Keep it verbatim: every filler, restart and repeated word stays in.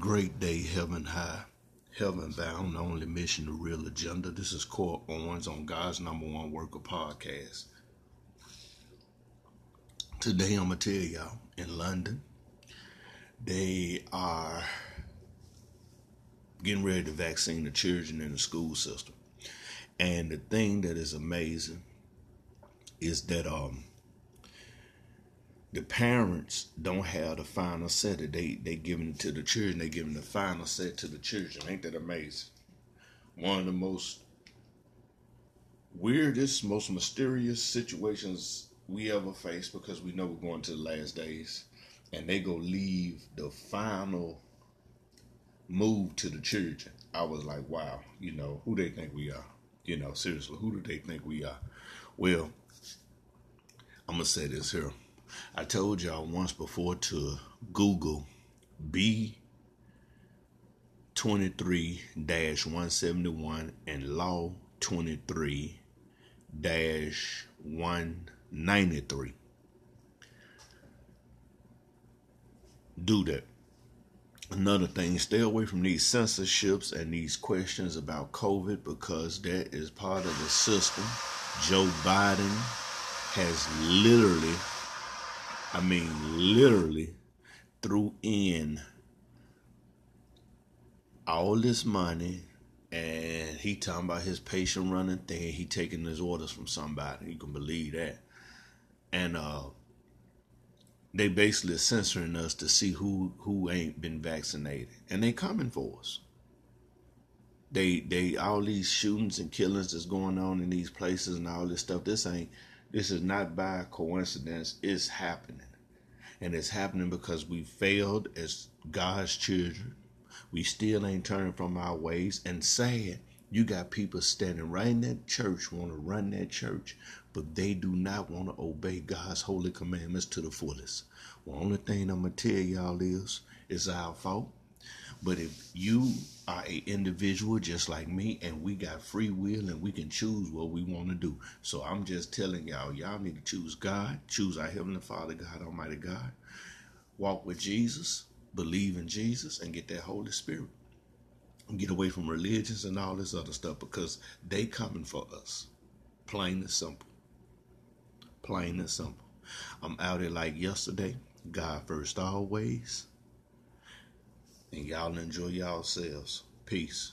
great day, heaven high, heaven bound, the only mission, the real agenda. This is Court Owens on God's Number One Worker Podcast. Today I'm going to tell y'all, in London, they are getting ready to vaccine the children in the school system. And the thing that is amazing is that um, the parents don't have the final set. They they giving it to the children. They giving the final set to the children. Ain't that amazing? One of the most weirdest, most mysterious situations we ever face, because we know we're going to the last days, and they go leave the final move to the children. I was like, wow, you know, who they think we are? You know, seriously, who do they think we are? Well, I'm going to say this here. I told y'all once before to Google B twenty-three dash one seventy-one and Law twenty-three dash one ninety-three. Do that. Another thing, stay away from these censorships and these questions about COVID, because that is part of the system. Joe Biden has literally, I mean literally, threw in all this money, and he talking about his patient running thing. He taking his orders from somebody. You can believe that. And uh they basically censoring us to see who, who ain't been vaccinated. And they coming for us. They they all these shootings and killings that's going on in these places and all this stuff, this ain't this is not by coincidence. It's happening. And it's happening because we failed as God's children. We still ain't turning from our ways. And sad, you got people standing right in that church, want to run that church, but they do not want to obey God's holy commandments to the fullest. Well, only thing I'm going to tell y'all is, it's our fault. But if you are an individual just like me, and we got free will and we can choose what we want to do. So I'm just telling y'all, y'all need to choose God, choose our Heavenly Father, God, Almighty God. Walk with Jesus, believe in Jesus, and get that Holy Spirit. Get away from religions and all this other stuff, because they coming for us. Plain and simple. Plain and simple. I'm out here like yesterday. God first always. And y'all enjoy y'all selves. Peace.